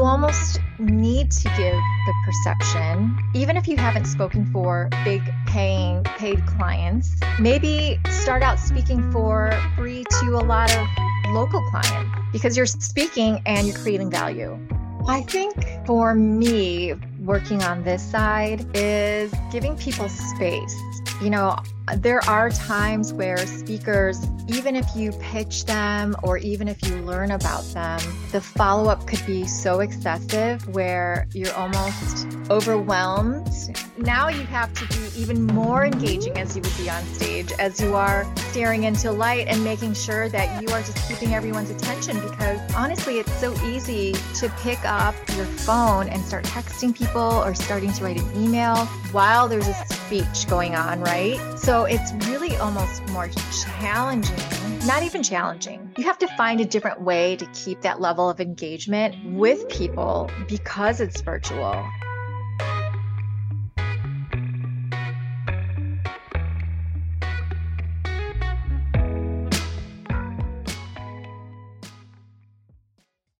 you almost need to give the perception, even if you haven't spoken for big paid clients, maybe start out speaking for free to a lot of local clients because you're speaking and you're creating value. I think for me, working on this side is giving people space. You know, there are times where speakers, even if you pitch them or even if you learn about them, the follow-up could be so excessive where you're almost overwhelmed. Now you have to be even more engaging as you would be on stage, as you are staring into light and making sure that you are just keeping everyone's attention, because honestly, it's so easy to pick up your phone and start texting people or starting to write an email while there's a speech going on, right? So it's really almost more challenging, not even challenging. You have to find a different way to keep that level of engagement with people because it's virtual.